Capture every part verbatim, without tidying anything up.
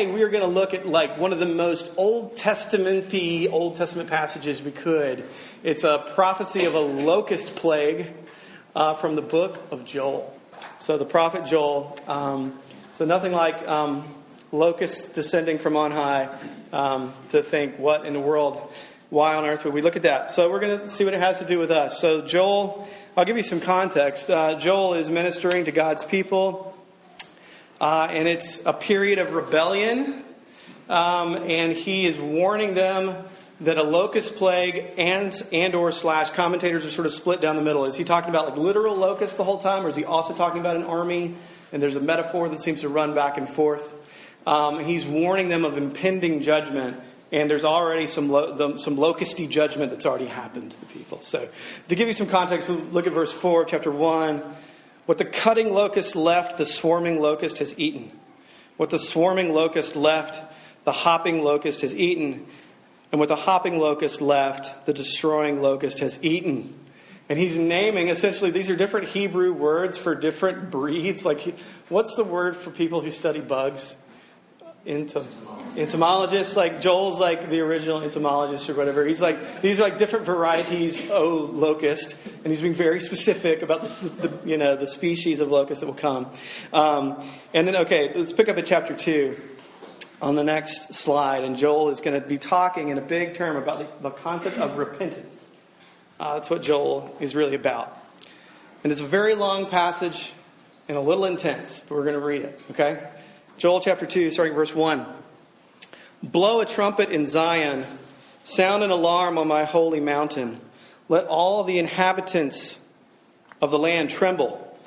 today we are going to look at like one of the most Old Testament-y Old Testament passages we could. It's a prophecy of a locust plague uh, from the book of Joel. So the prophet Joel. Um, so nothing like um, locusts descending from on high um, to think, what in the world? Why on earth would we look at that? So we're going to see what it has to do with us. So Joel, I'll give you some context. Uh, Joel is ministering to God's people. Uh, and it's a period of rebellion, um, and he is warning them that a locust plague and and or slash commentators are sort of split down the middle. Is he talking about like literal locusts the whole time, or is he also talking about an army? And there's a metaphor that seems to run back and forth. Um, he's warning them of impending judgment, and there's already some lo- the, some locusty judgment that's already happened to the people. So, to give you some context, look at verse four, chapter one. What the cutting locust left, the swarming locust has eaten. What the swarming locust left, the hopping locust has eaten. And what the hopping locust left, the destroying locust has eaten. And he's naming, essentially, these are different Hebrew words for different breeds. Like, what's the word for people who study bugs? Entom- entomologists. Like, Joel's like the original entomologist or whatever. He's like, these are like different varieties of locust, and he's being very specific about the, the you know the species of locust that will come. Um, and then, okay, let's pick up at chapter two on the next slide, and Joel is going to be talking in a big term about the, the concept of repentance. Uh, that's what Joel is really about. And it's a very long passage and a little intense, but we're going to read it, okay? Joel chapter two, starting verse one. Blow a trumpet in Zion. Sound an alarm on my holy mountain. Let all the inhabitants of the land tremble.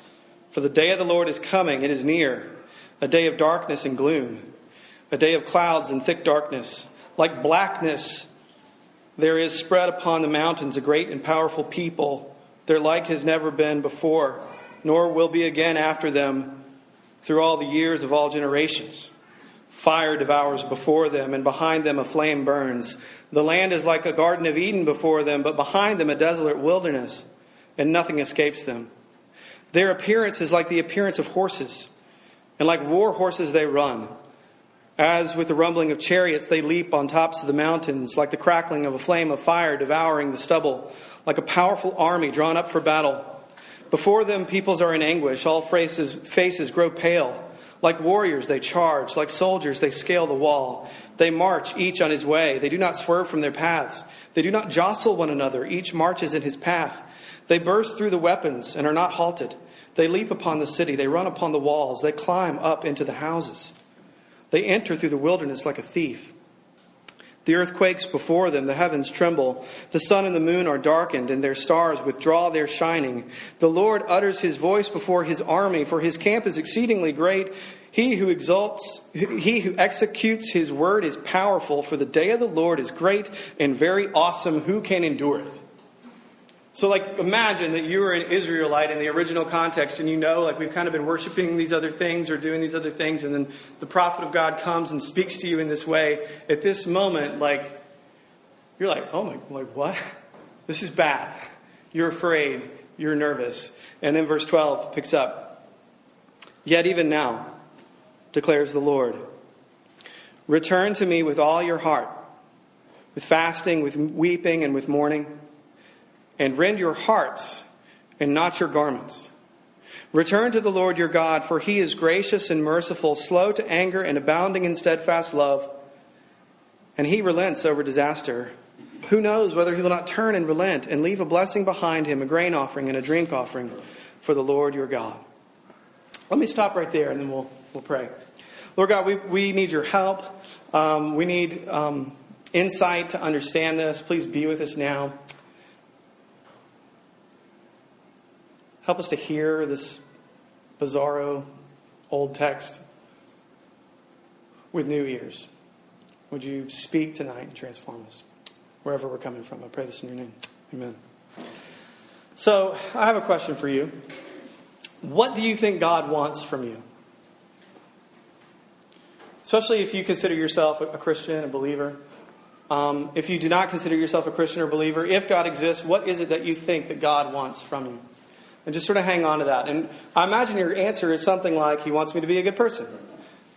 For the day of the Lord is coming. It is near. A day of darkness and gloom. A day of clouds and thick darkness. Like blackness, there is spread upon the mountains a great and powerful people. Their like has never been before, nor will be again after them. Through all the years of all generations, fire devours before them, and behind them a flame burns. The land is like a garden of Eden before them, but behind them a desolate wilderness, and nothing escapes them. Their appearance is like the appearance of horses, and like war horses they run. As with the rumbling of chariots, they leap on tops of the mountains, like the crackling of a flame of fire devouring the stubble, like a powerful army drawn up for battle. Before them, peoples are in anguish. All faces, faces grow pale. Like warriors, they charge. Like soldiers, they scale the wall. They march, each on his way. They do not swerve from their paths. They do not jostle one another. Each marches in his path. They burst through the weapons and are not halted. They leap upon the city. They run upon the walls. They climb up into the houses. They enter through the wilderness like a thief. The earth quakes before them, the heavens tremble, the sun and the moon are darkened, and their stars withdraw their shining. The Lord utters his voice before his army, for his camp is exceedingly great. He who exalts, he who executes his word is powerful, for the day of the Lord is great and very awesome. Who can endure it? So, like, imagine that you were an Israelite in the original context, and you know, like, we've kind of been worshiping these other things or doing these other things, and then the prophet of God comes and speaks to you in this way. At this moment, like, you're like, oh my, like, what? This is bad. You're afraid. You're nervous. And then verse twelve picks up. Yet even now, declares the Lord, return to me with all your heart, with fasting, with weeping, and with mourning. And rend your hearts and not your garments. Return to the Lord your God, for he is gracious and merciful, slow to anger and abounding in steadfast love. And he relents over disaster. Who knows whether he will not turn and relent and leave a blessing behind him, a grain offering and a drink offering for the Lord your God. Let me stop right there and then we'll we'll pray. Lord God, we, we need your help. Um, we need um, insight to understand this. Please be with us now. Help us to hear this bizarro old text with new ears. Would you speak tonight and transform us wherever we're coming from? I pray this in your name. Amen. So I have a question for you. What do you think God wants from you? Especially if you consider yourself a Christian, a believer. Um, if you do not consider yourself a Christian or believer, if God exists, what is it that you think that God wants from you? And just sort of hang on to that. And I imagine your answer is something like, he wants me to be a good person.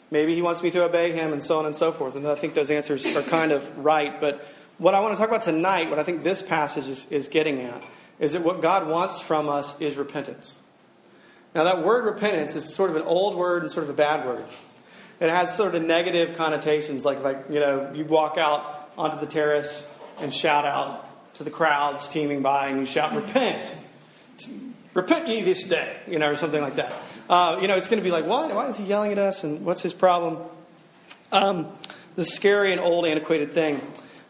Maybe he wants me to obey him, and so on and so forth. And I think those answers are kind of right. But what I want to talk about tonight, what I think this passage is, is getting at, is that what God wants from us is repentance. Now, that word repentance is sort of an old word and sort of a bad word. It has sort of negative connotations, like, like you know, you walk out onto the terrace and shout out to the crowds teeming by, and you shout, "Repent! Repent ye this day," you know, or something like that. Uh, you know, it's going to be like, what? Why is he yelling at us? And what's his problem? Um, this scary and old antiquated thing.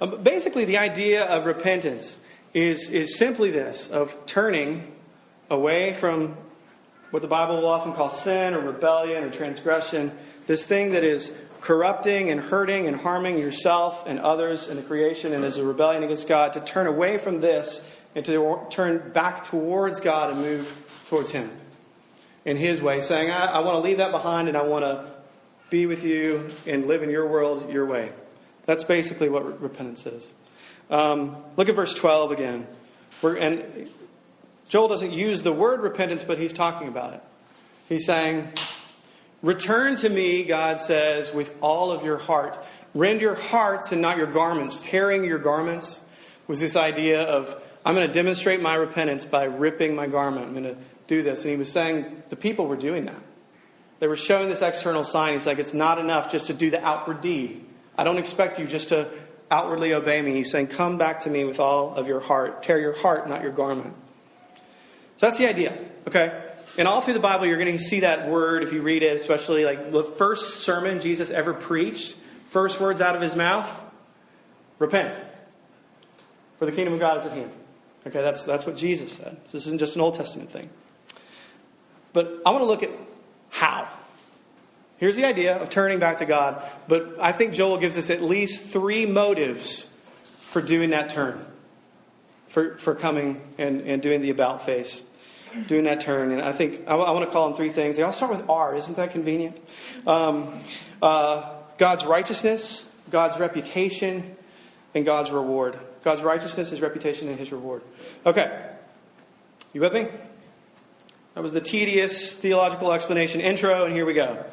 Um, basically, the idea of repentance is, is simply this, of turning away from what the Bible will often call sin or rebellion or transgression, this thing that is corrupting and hurting and harming yourself and others and the creation and is a rebellion against God, to turn away from this and to turn back towards God and move towards him in his way, saying, I, I want to leave that behind and I want to be with you and live in your world your way. That's basically what re- repentance is. Um, look at verse twelve again. We're, and Joel doesn't use the word repentance, but he's talking about it. He's saying, return to me, God says, with all of your heart. Rend your hearts and not your garments. Tearing your garments was this idea of, I'm going to demonstrate my repentance by ripping my garment. I'm going to do this. And he was saying the people were doing that. They were showing this external sign. He's like, it's not enough just to do the outward deed. I don't expect you just to outwardly obey me. He's saying, come back to me with all of your heart. Tear your heart, not your garment. So that's the idea, okay? And all through the Bible, you're going to see that word if you read it, especially like the first sermon Jesus ever preached, first words out of his mouth, repent, for the kingdom of God is at hand. Okay, that's that's what Jesus said. So this isn't just an Old Testament thing. But I want to look at how. Here's the idea of turning back to God, but I think Joel gives us at least three motives for doing that turn, for for coming and, and doing the about face. Doing that turn, and I think I, w- I want to call them three things. They all start with R. Isn't that convenient? Um, uh, God's righteousness, God's reputation, and God's reward. God's righteousness, his reputation, and his reward. Okay. You with me? That was the tedious theological explanation intro, and here we go.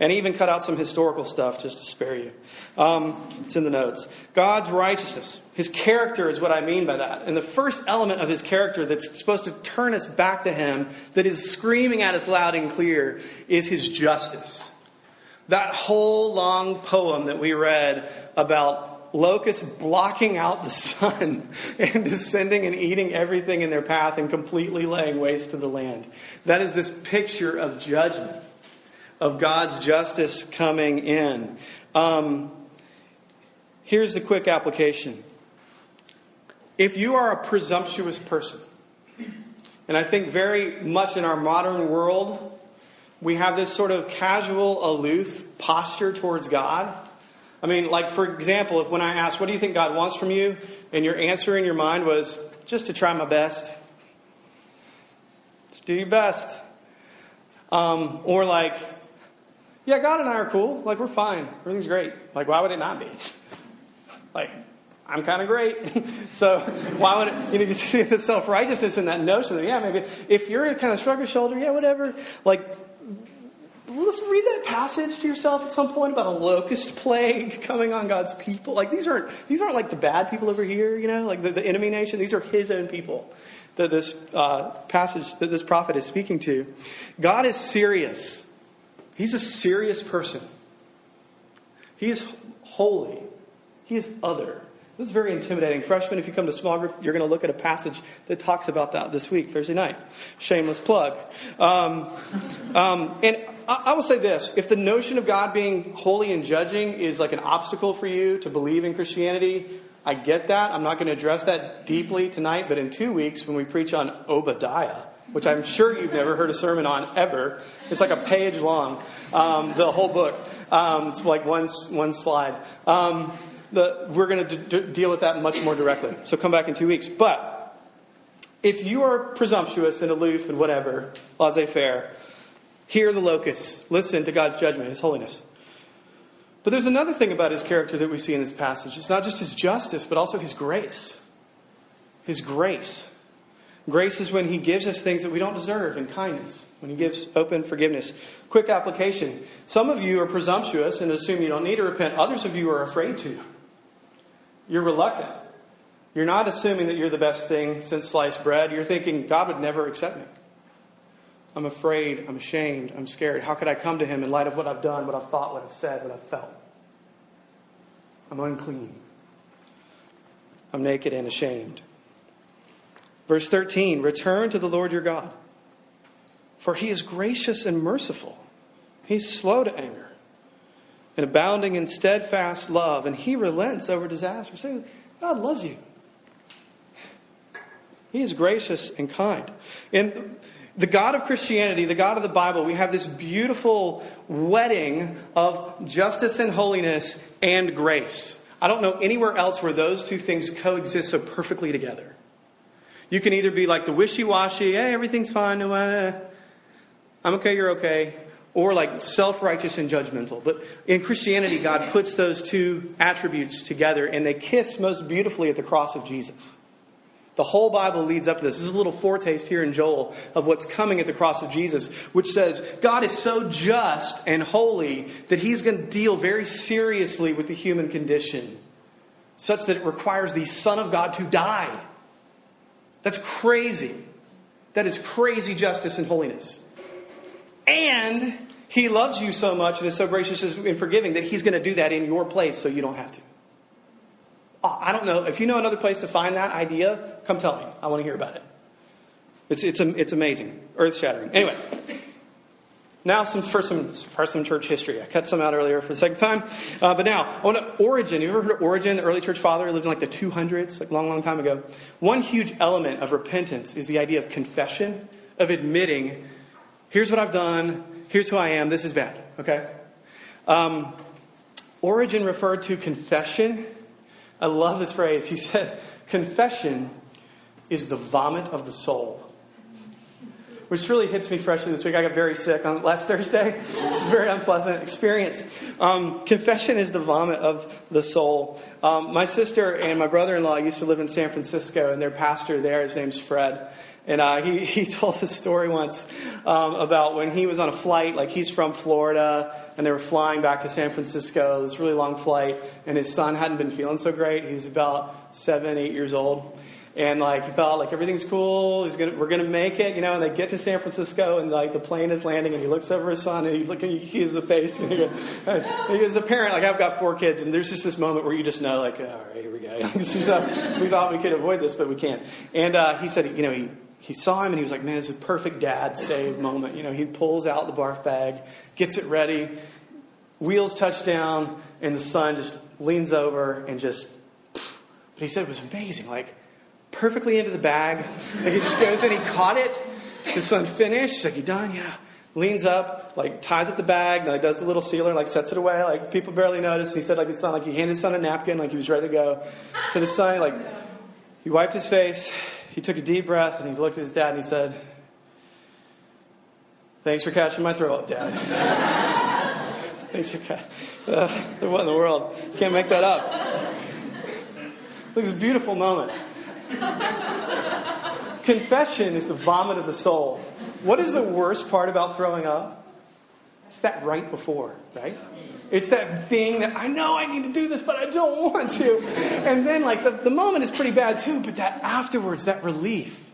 And I even cut out some historical stuff just to spare you. Um, it's in the notes. God's righteousness. His character is what I mean by that. And the first element of his character that's supposed to turn us back to him, that is screaming at us loud and clear, is his justice. That whole long poem that we read about locusts blocking out the sun and descending and eating everything in their path and completely laying waste to the land. That is this picture of judgment, of God's justice coming in. Um, here's the quick application. If you are a presumptuous person, and I think very much in our modern world, we have this sort of casual, aloof posture towards God. I mean, like, for example, if when I asked, what do you think God wants from you? And your answer in your mind was, just to try my best. Just do your best. Um, or like, yeah, God and I are cool. Like, we're fine. Everything's great. Like, why would it not be? Like, I'm kind of great. So why would it, you know, you see the self-righteousness in that notion that, yeah, maybe if you're kind of shrug your shoulder, yeah, whatever. Like, let's read that passage to yourself at some point about a locust plague coming on God's people. Like, these aren't, these aren't like the bad people over here, you know, like the, the enemy nation. These are his own people that this uh, passage, that this prophet is speaking to. God is serious. He's a serious person. He is holy. He is other. That's very intimidating. Freshmen, if you come to small group, you're going to look at a passage that talks about that this week, Thursday night. Shameless plug. Um, um, and I, I will say this. If the notion of God being holy and judging is like an obstacle for you to believe in Christianity, I get that. I'm not going to address that deeply tonight, but in two weeks when we preach on Obadiah, which I'm sure you've never heard a sermon on ever. It's like a page long, um, the whole book. Um, it's like one one slide. Um, the, we're going to d- d- deal with that much more directly. So come back in two weeks. But if you are presumptuous and aloof and whatever, laissez-faire, hear the locusts. Listen to God's judgment, his holiness. But there's another thing about his character that we see in this passage. It's not just his justice, but also his grace. His grace. Grace is when he gives us things that we don't deserve, and kindness, when he gives open forgiveness. Quick application. Some of you are presumptuous and assume you don't need to repent. Others of you are afraid to. You're reluctant. You're not assuming that you're the best thing since sliced bread. You're thinking, God would never accept me. I'm afraid, I'm ashamed, I'm scared. How could I come to him in light of what I've done, what I've thought, what I've said, what I've felt? I'm unclean. I'm naked and ashamed. Verse thirteen, return to the Lord your God, for he is gracious and merciful. He's slow to anger and abounding in steadfast love, and he relents over disaster. So God loves you. He is gracious and kind. And the God of Christianity, the God of the Bible, we have this beautiful wedding of justice and holiness and grace. I don't know anywhere else where those two things coexist so perfectly together. You can either be like the wishy-washy, hey, everything's fine, no, I'm okay, you're okay, or like self-righteous and judgmental. But in Christianity, God puts those two attributes together, and they kiss most beautifully at the cross of Jesus. The whole Bible leads up to this. This is a little foretaste here in Joel of what's coming at the cross of Jesus, which says God is so just and holy that he's going to deal very seriously with the human condition, such that it requires the Son of God to die. That's crazy. That is crazy justice and holiness. And he loves you so much and is so gracious and forgiving that he's going to do that in your place so you don't have to. I don't know. If you know another place to find that idea, come tell me. I want to hear about it. It's it's it's amazing. Earth-shattering. Anyway, now some for some for some church history. I cut some out earlier for the second time. Uh, but now, on Origen. You ever heard of Origen, the early church father? He lived in like the two hundreds, like a long, long time ago. One huge element of repentance is the idea of confession, of admitting, here's what I've done, here's who I am, this is bad. Okay? Um, Origen referred to confession. I love this phrase. He said, confession is the vomit of the soul. Which really hits me freshly this week. I got very sick on last Thursday. This is a very unpleasant experience. Um, confession is the vomit of the soul. Um, my sister and my brother-in-law used to live in San Francisco, and their pastor there, his name's Fred. And uh, he, he told this story once um, about when he was on a flight, like he's from Florida, and they were flying back to San Francisco, this really long flight, and his son hadn't been feeling so great. He was about seven, eight years old. And like he thought, like everything's cool, he's gonna, we're going to make it, you know, and they get to San Francisco, and like the plane is landing, and he looks over his son, and he looks, he sees the face, and he goes, as a parent, like I've got four kids, and there's just this moment where you just know, like, all right, here we go. We thought we could avoid this, but we can't. And uh, he said, you know, he... He saw him and he was like, man, this is a perfect dad save moment. You know, he pulls out the barf bag, gets it ready, wheels touch down, and the son just leans over and just, pff. But he said it was amazing, like perfectly into the bag. Like he just goes in, he caught it. The son finished. He's like, you done? Yeah. Leans up, like ties up the bag, and, like does the little sealer, like sets it away. Like people barely noticed. And he said like his son, like he handed his son a napkin, like he was ready to go. So his son, like he wiped his face. He took a deep breath and he looked at his dad and he said, thanks for catching my throw up, Dad. Thanks for catching. Uh, what in the world? Can't make that up. It was a beautiful moment. Confession is the vomit of the soul. What is the worst part about throwing up? It's that right before, right? It's that thing that I know I need to do this, but I don't want to. And then like the, the moment is pretty bad too, but that afterwards, that relief.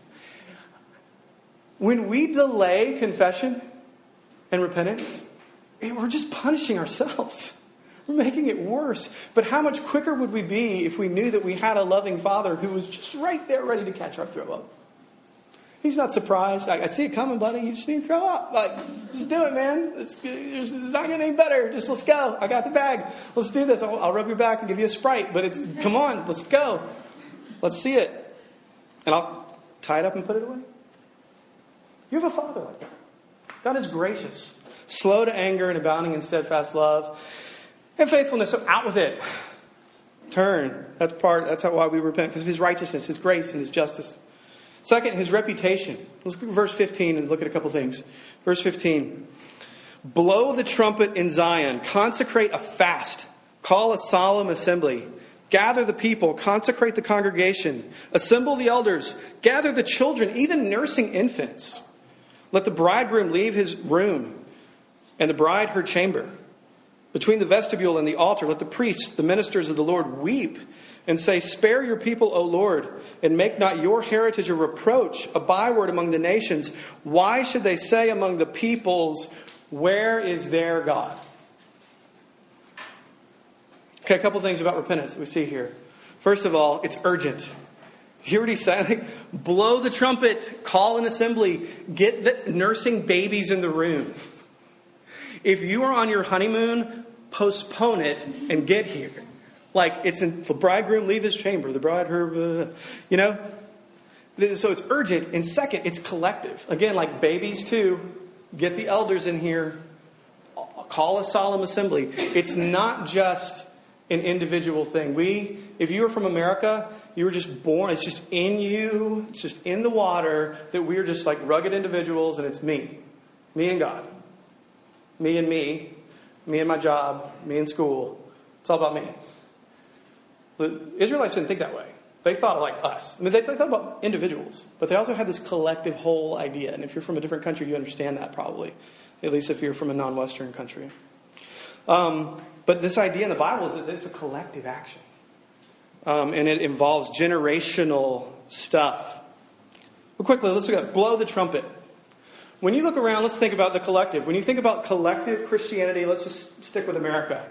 When we delay confession and repentance, it, we're just punishing ourselves. We're making it worse. But how much quicker would we be if we knew that we had a loving Father who was just right there ready to catch our throw up? He's not surprised. I, I see it coming, buddy. You just need to throw up. Like, just do it, man. It's, it's not getting any better. Just let's go. I got the bag. Let's do this. I'll, I'll rub your back and give you a Sprite. But it's, come on, let's go. Let's see it. And I'll tie it up and put it away. You have a Father like that. God is gracious, slow to anger, and abounding in steadfast love and faithfulness. So out with it. Turn. That's part. That's how why we repent, because of his righteousness, his grace, and his justice. Second, his reputation. Let's go to verse fifteen and look at a couple things. Verse fifteen. Blow the trumpet in Zion. Consecrate a fast. Call a solemn assembly. Gather the people, consecrate the congregation, assemble the elders, gather the children, even nursing infants. Let the bridegroom leave his room and the bride her chamber. Between the vestibule and the altar, let the priests, the ministers of the Lord, weep and say, "Spare your people, O Lord, and make not your heritage a reproach, a byword among the nations. Why should they say among the peoples, where is their God?" Okay, a couple things about repentance we see here. First of all, it's urgent. You hear what he's saying? Like, blow the trumpet, call an assembly, get the nursing babies in the room. If you are on your honeymoon, postpone it and get here. Like, it's in, the bridegroom leave his chamber, the bride her, uh, you know? So it's urgent. And second, it's collective. Again, like babies too, get the elders in here, call a solemn assembly. It's not just an individual thing. We, if you were from America, you were just born, it's just in you, it's just in the water that we're just like rugged individuals and it's me, me and God. Me and me, me and my job, me and school. It's all about me. The Israelites didn't think that way. They thought like us. I mean, they, they thought about individuals, but they also had this collective whole idea. And if you're from a different country, you understand that probably, at least if you're from a non-Western country. Um, but this idea in the Bible is that it's a collective action. Um, and it involves generational stuff. But quickly, let's look at blow the trumpet. When you look around, let's think about the collective. When you think about collective Christianity, let's just stick with America.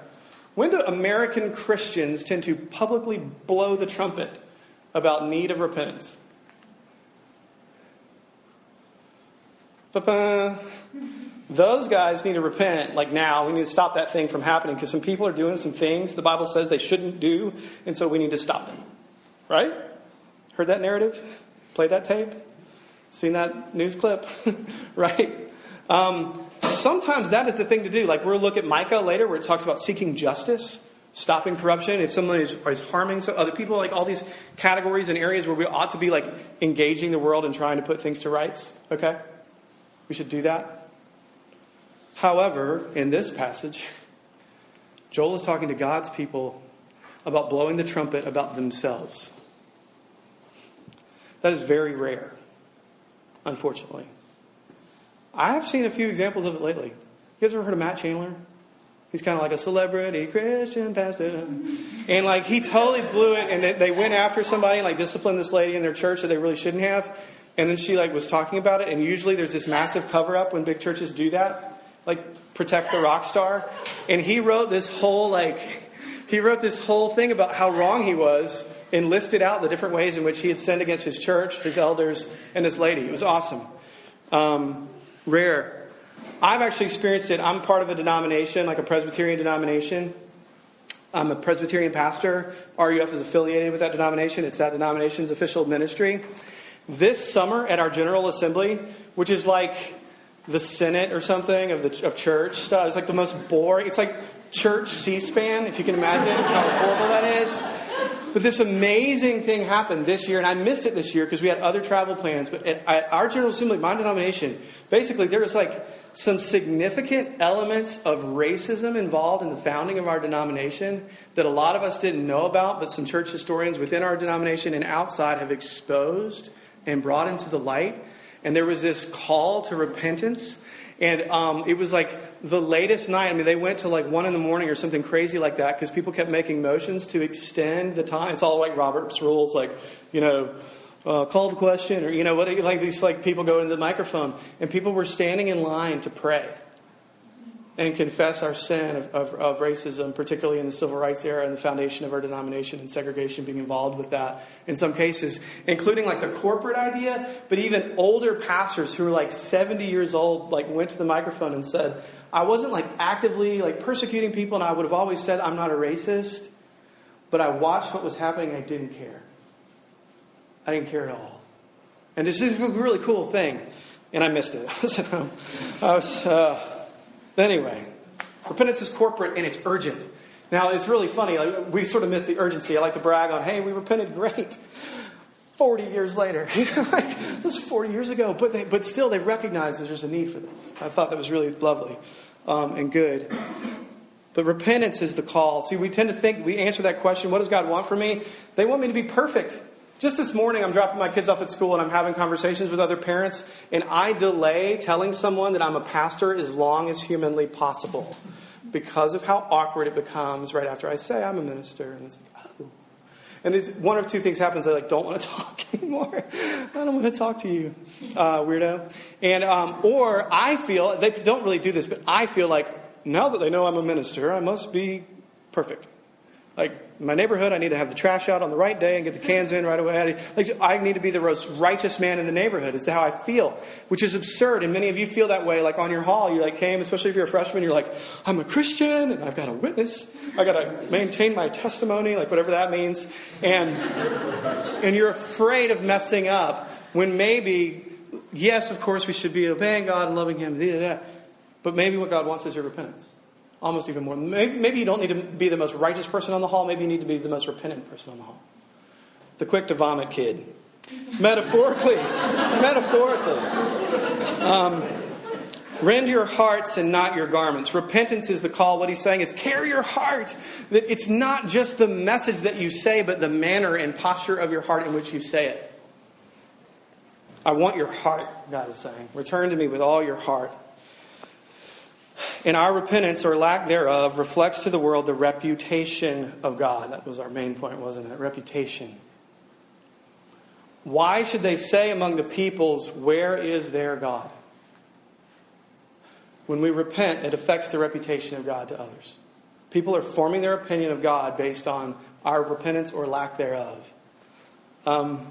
When do American Christians tend to publicly blow the trumpet about need of repentance? Ba-ba. Those guys need to repent like now. We need to stop that thing from happening because some people are doing some things the Bible says they shouldn't do, and so we need to stop them. Right? Heard that narrative? Played that tape? Seen that news clip, right? Um, sometimes that is the thing to do. Like we'll look at Micah later where it talks about seeking justice, stopping corruption. If someone is, is harming some other people, like all these categories and areas where we ought to be like engaging the world and trying to put things to rights, okay? We should do that. However, in this passage, Joel is talking to God's people about blowing the trumpet about themselves. That is very rare. Unfortunately, I have seen a few examples of it lately. You guys ever heard of Matt Chandler? He's kind of like a celebrity Christian pastor. And like he totally blew it. And they went after somebody and like disciplined this lady in their church that they really shouldn't have. And then she like was talking about it. And usually there's this massive cover up when big churches do that. Like protect the rock star. And he wrote this whole like he wrote this whole thing about how wrong he was. And listed out the different ways in which he had sinned against his church, his elders, and his lady. It was awesome. Um, rare. I've actually experienced it. I'm part of a denomination, like a Presbyterian denomination. I'm a Presbyterian pastor. R U F is affiliated with that denomination. It's that denomination's official ministry. This summer at our General Assembly, which is like the Senate or something of the of church stuff. It's like the most boring. It's like church C-SPAN, if you can imagine how horrible that is. But this amazing thing happened this year, and I missed it this year because we had other travel plans. But at, at our General Assembly, my denomination, basically there was like some significant elements of racism involved in the founding of our denomination that a lot of us didn't know about, but some church historians within our denomination and outside have exposed and brought into the light. And there was this call to repentance. And um, it was like the latest night. I mean, they went to like one in the morning or something crazy like that because people kept making motions to extend the time. It's all like Robert's Rules, like, you know, uh, call the question or, you know, what like these like people go into the microphone. And people were standing in line to pray and confess our sin of, of, of racism, particularly in the civil rights era and the foundation of our denomination and segregation being involved with that in some cases, including like the corporate idea, but even older pastors who were like seventy years old, like went to the microphone and said, I wasn't like actively like persecuting people. And I would have always said, I'm not a racist, but I watched what was happening. And I didn't care. I didn't care at all. And this is a really cool thing. And I missed it. so, I was, uh, Anyway, repentance is corporate and it's urgent. Now, it's really funny. Like, we sort of missed the urgency. I like to brag on, hey, we repented great forty years later. You know, like, it was forty years ago. But they, but still, they recognize that there's a need for this. I thought that was really lovely um, and good. But repentance is the call. See, we tend to think, we answer that question, what does God want from me? They want me to be perfect. Just this morning, I'm dropping my kids off at school and I'm having conversations with other parents, and I delay telling someone that I'm a pastor as long as humanly possible because of how awkward it becomes right after I say I'm a minister. And it's like, oh. And it's, one of two things happens. I like don't want to talk anymore. I don't want to talk to you, uh, weirdo. And um, or I feel, they don't really do this, but I feel like, now that they know I'm a minister, I must be perfect. Like, in my neighborhood, I need to have the trash out on the right day and get the cans in right away. Like, I need to be the most righteous man in the neighborhood is how I feel, which is absurd. And many of you feel that way, like on your hall. You like came, especially if you're a freshman, you're like, I'm a Christian, and I've got to witness. I've got to maintain my testimony, like whatever that means. And and you're afraid of messing up when maybe, yes, of course, we should be obeying God and loving Him, da, da, da. But maybe what God wants is your repentance. Almost even more. Maybe, maybe you don't need to be the most righteous person on the hall. Maybe you need to be the most repentant person on the hall. The quick to vomit kid. Metaphorically. metaphorically. Um, rend your hearts and not your garments. Repentance is the call. What he's saying is tear your heart. That it's not just the message that you say, but the manner and posture of your heart in which you say it. I want your heart, God is saying. Return to me with all your heart. And our repentance, or lack thereof, reflects to the world the reputation of God. That was our main point, wasn't it? Reputation. Why should they say among the peoples, where is their God? When we repent, it affects the reputation of God to others. People are forming their opinion of God based on our repentance or lack thereof. Um,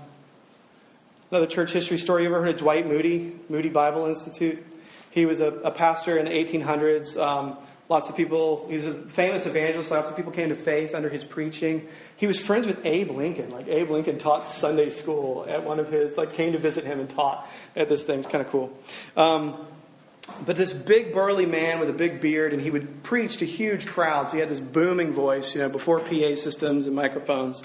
another church history story. You ever heard of Dwight Moody, Moody Bible Institute? He was a, a pastor in the eighteen hundreds. Um, lots of people, he's a famous evangelist. Lots of people came to faith under his preaching. He was friends with Abe Lincoln. Like, Abe Lincoln taught Sunday school at one of his, like, came to visit him and taught at this thing. It's kind of cool. Um, but this big burly man with a big beard, and he would preach to huge crowds. He had this booming voice, you know, before P A systems and microphones.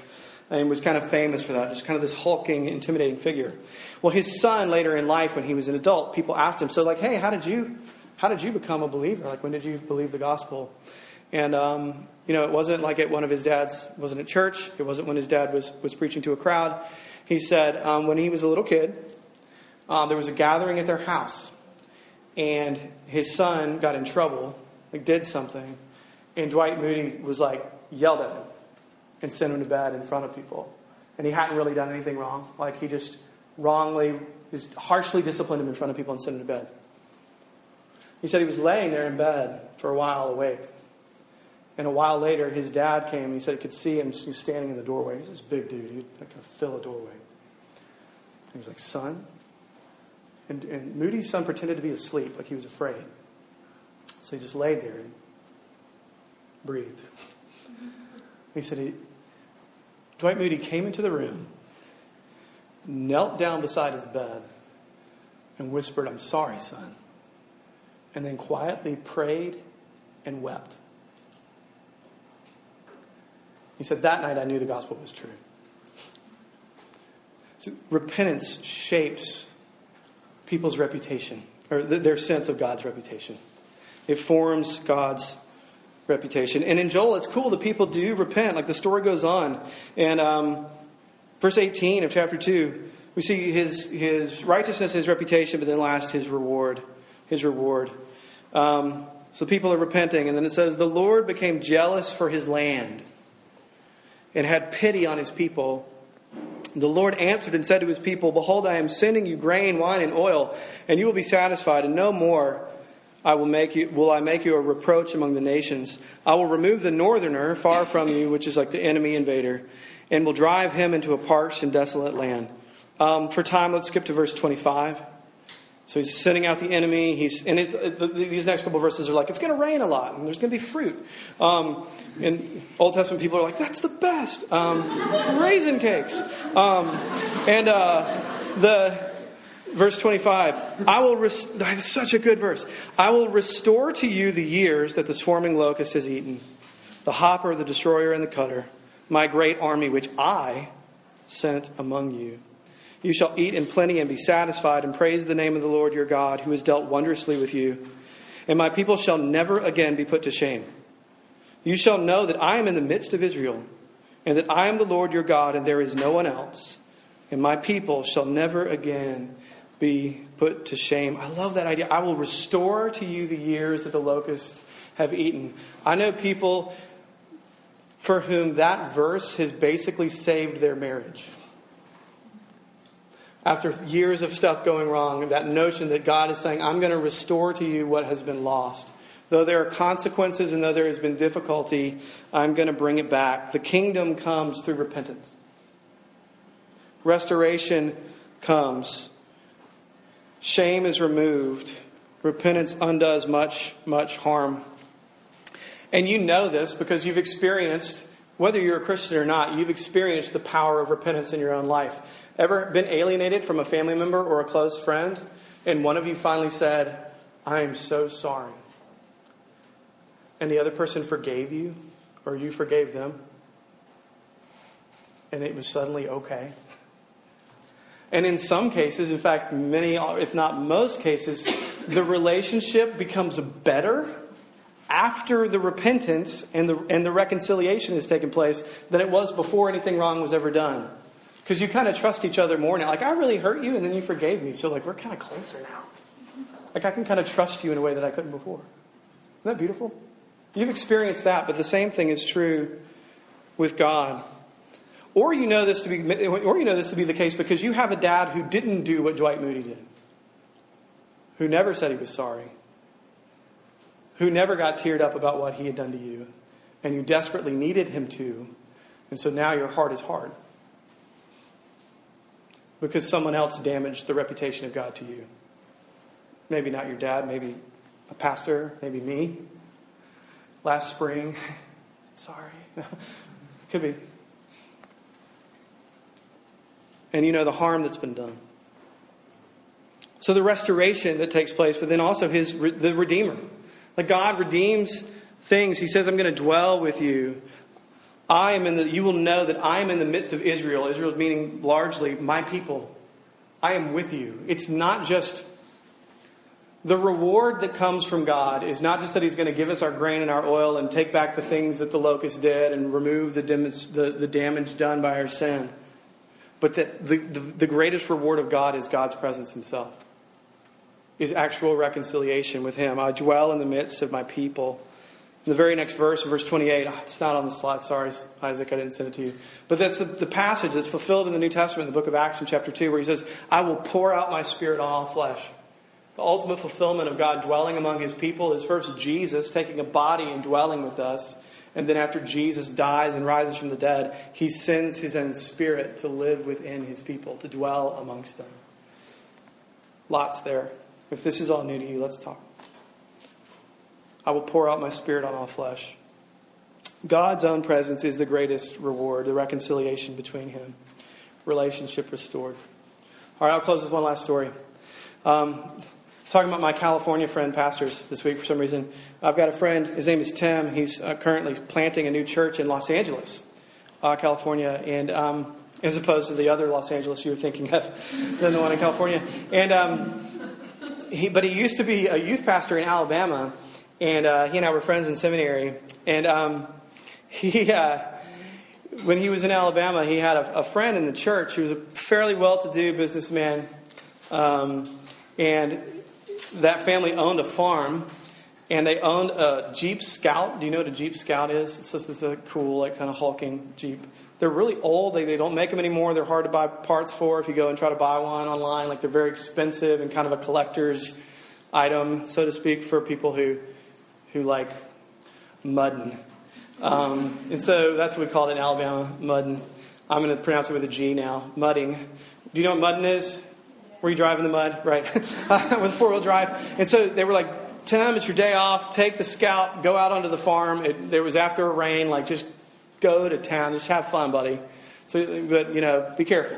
And was kind of famous for that, just kind of this hulking, intimidating figure. Well, his son later in life, when he was an adult, people asked him, so like, hey, how did you, how did you become a believer? Like, when did you believe the gospel? And, um, you know, it wasn't like at one of his dad's, it wasn't at church. It wasn't when his dad was, was preaching to a crowd. He said, um, when he was a little kid, uh, there was a gathering at their house. And his son got in trouble, like did something. And Dwight Moody was like, yelled at him. And sent him to bed in front of people. And he hadn't really done anything wrong. Like, he just wrongly, just harshly disciplined him in front of people and sent him to bed. He said he was laying there in bed for a while awake. And a while later, his dad came and he said he could see him. He was standing in the doorway. He's this big dude. He could fill a doorway. And he was like, son? And, and Moody's son pretended to be asleep, like he was afraid. So he just laid there and breathed. He said he, Dwight Moody came into the room, knelt down beside his bed, and whispered, I'm sorry, son. And then quietly prayed and wept. He said, that night I knew the gospel was true. So repentance shapes people's reputation, or th- their sense of God's reputation. It forms God's reputation. And in Joel, it's cool that people do repent. Like, the story goes on. And um, verse eighteen of chapter two, we see his his righteousness, his reputation, but then last his reward. His reward. Um, so people are repenting. And then it says, the Lord became jealous for his land and had pity on his people. The Lord answered and said to his people, behold, I am sending you grain, wine, and oil, and you will be satisfied, and no more I will make you, will I make you a reproach among the nations. I will remove the northerner far from you, which is like the enemy invader, and will drive him into a parched and desolate land. Um, for time, let's skip to verse twenty-five. So he's sending out the enemy. He's and it's, it, the, these next couple of verses are like, it's going to rain a lot, and there's going to be fruit. Um, and Old Testament people are like, that's the best. Um, raisin cakes. Um, and uh, the... Verse twenty-five, I will, res- that's such a good verse. I will restore to you the years that the swarming locust has eaten, the hopper, the destroyer, and the cutter, my great army, which I sent among you. You shall eat in plenty and be satisfied and praise the name of the Lord your God, who has dealt wondrously with you. And my people shall never again be put to shame. You shall know that I am in the midst of Israel, and that I am the Lord your God, and there is no one else. And my people shall never again be put to shame. I love that idea. I will restore to you the years that the locusts have eaten. I know people for whom that verse has basically saved their marriage. After years of stuff going wrong, and that notion that God is saying, I'm going to restore to you what has been lost. Though there are consequences and though there has been difficulty, I'm going to bring it back. The kingdom comes through repentance. Restoration comes. Shame is removed. Repentance undoes much, much harm. And you know this because you've experienced, whether you're a Christian or not, you've experienced the power of repentance in your own life. Ever been alienated from a family member or a close friend, and one of you finally said, I am so sorry. And the other person forgave you, or you forgave them, and it was suddenly okay. And in some cases, in fact, many, if not most cases, the relationship becomes better after the repentance and the, and the reconciliation has taken place than it was before anything wrong was ever done. Because you kind of trust each other more now. Like, I really hurt you, and then you forgave me. So, like, we're kind of closer now. Like, I can kind of trust you in a way that I couldn't before. Isn't that beautiful? You've experienced that, but the same thing is true with God. Or you know this to be, or you know this to be the case because you have a dad who didn't do what Dwight Moody did, who never said he was sorry, who never got teared up about what he had done to you, and you desperately needed him to, and so now your heart is hard. Because someone else damaged the reputation of God to you. Maybe not your dad, maybe a pastor, maybe me. Last spring. Sorry. No. Could be. And you know the harm that's been done. So the restoration that takes place, but then also his the Redeemer. Like God redeems things. He says, I'm going to dwell with you. I am in the, you will know that I am in the midst of Israel. Israel is meaning largely my people. I am with you. It's not just the reward that comes from God is not just that he's going to give us our grain and our oil and take back the things that the locusts did and remove the damage, the, the damage done by our sin. But that the, the, the greatest reward of God is God's presence himself. Is actual reconciliation with him. I dwell in the midst of my people. The very next verse, verse twenty-eight, it's not on the slide. Sorry, Isaac, I didn't send it to you. But that's the, the passage that's fulfilled in the New Testament, in the book of Acts in chapter two, where he says, I will pour out my spirit on all flesh. The ultimate fulfillment of God dwelling among his people is first Jesus taking a body and dwelling with us. And then after Jesus dies and rises from the dead, he sends his own spirit to live within his people, to dwell amongst them. Lots there. If this is all new to you, let's talk. I will pour out my spirit on all flesh. God's own presence is the greatest reward, the reconciliation between him. Relationship restored. All right, I'll close with one last story. Um, talking about my California friend, pastors, this week for some reason. I've got a friend, his name is Tim. He's uh, currently planting a new church in Los Angeles, uh, California. And um, as opposed to the other Los Angeles you were thinking of than the one in California. And um, he, but he used to be a youth pastor in Alabama. And uh, he and I were friends in seminary. And um, he, uh, when he was in Alabama, he had a, a friend in the church who was a fairly well-to-do businessman. Um, and that family owned a farm. And they owned a Jeep Scout. Do you know what a Jeep Scout is? It's just it's a cool, like, kind of hulking Jeep. They're really old. They, they don't make them anymore. They're hard to buy parts for if you go and try to buy one online. Like, they're very expensive and kind of a collector's item, so to speak, for people who... who like muddin. Um, and so that's what we called it in Alabama, muddin. I'm going to pronounce it with a G now, mudding. Do you know what muddin is? Where you drive in the mud, right? With four-wheel drive. And so they were like, Tim, it's your day off. Take the Scout. Go out onto the farm. It, it was after a rain. Like, just go to town. Just have fun, buddy. So, but, you know, be careful.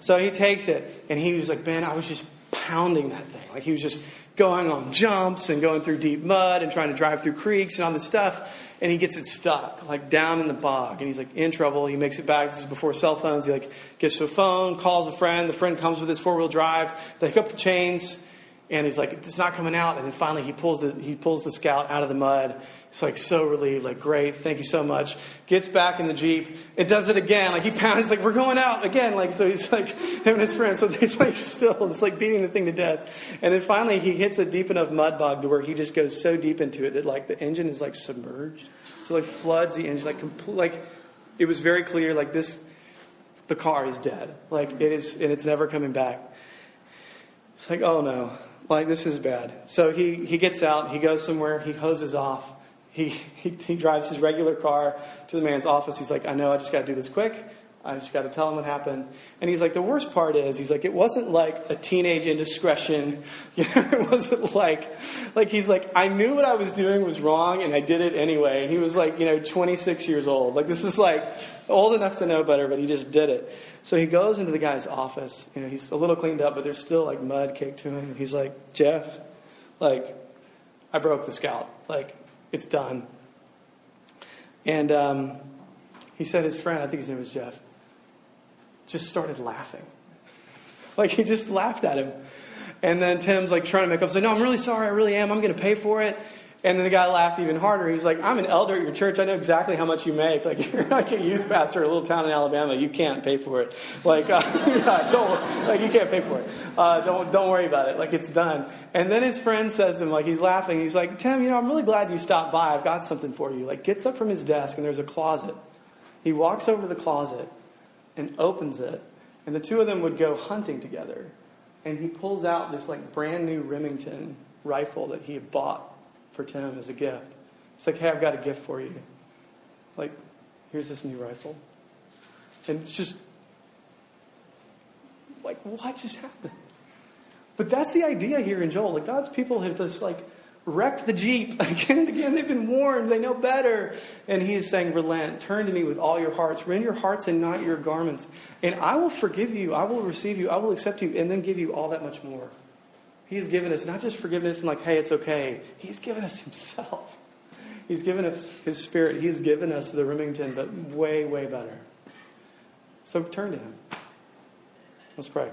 So he takes it. And he was like, man, I was just pounding that thing. Like, he was just... going on jumps and going through deep mud and trying to drive through creeks and all this stuff. And he gets it stuck, like down in the bog. And he's like in trouble. He makes it back. This is before cell phones. He like gets to a phone, calls a friend. The friend comes with his four-wheel drive. They hook up the chains. And he's like, it's not coming out. And then finally he pulls the he pulls the Scout out of the mud. He's like so relieved, like, great, thank you so much. Gets back in the Jeep and does it again. Like he pounds, he's like, we're going out again. Like, so he's like, him and his friends, so he's like still just like beating the thing to death. And then finally he hits a deep enough mud bog to where he just goes so deep into it that like the engine is like submerged. So like floods the engine, like complete, like it was very clear, like this, the car is dead. Like it is, and it's never coming back. It's like, oh no, like this is bad. So he, he gets out, he goes somewhere, he hoses off. He, he he drives his regular car to the man's office. He's like, I know, I just got to do this quick. I just got to tell him what happened. And he's like, the worst part is, he's like, it wasn't like a teenage indiscretion. You know, it wasn't like, like he's like, I knew what I was doing was wrong and I did it anyway. And he was like, you know, twenty-six years old. Like this is like old enough to know better, but he just did it. So he goes into the guy's office. You know, he's a little cleaned up, but there's still like mud caked to him. And he's like, Jeff, like, I broke the Scout. Like, it's done. And um, he said his friend, I think his name was Jeff, just started laughing. Like he just laughed at him. And then Tim's like trying to make up. So no, I'm really sorry. I really am. I'm going to pay for it. And then the guy laughed even harder. He was like, I'm an elder at your church. I know exactly how much you make. Like you're like a youth pastor at a little town in Alabama. You can't pay for it. Like uh, don't like you can't pay for it. Uh, don't don't worry about it. Like it's done. And then his friend says to him, like he's laughing. He's like, Tim, you know, I'm really glad you stopped by. I've got something for you. Like gets up from his desk and there's a closet. He walks over to the closet and opens it. And the two of them would go hunting together. And he pulls out this like brand new Remington rifle that he had bought for Tim as a gift. It's like, hey, I've got a gift for you. Like, here's this new rifle. And it's just like, what just happened? But that's the idea here in Joel. Like, God's people have just like wrecked the Jeep again and again. They've been warned. They know better. And he is saying, relent. Turn to me with all your hearts. Rend your hearts and not your garments. And I will forgive you. I will receive you. I will accept you. And then give you all that much more. He's given us not just forgiveness and like, hey, it's okay. He's given us himself. He's given us his spirit. He's given us the Remington, but way, way better. So turn to him. Let's pray.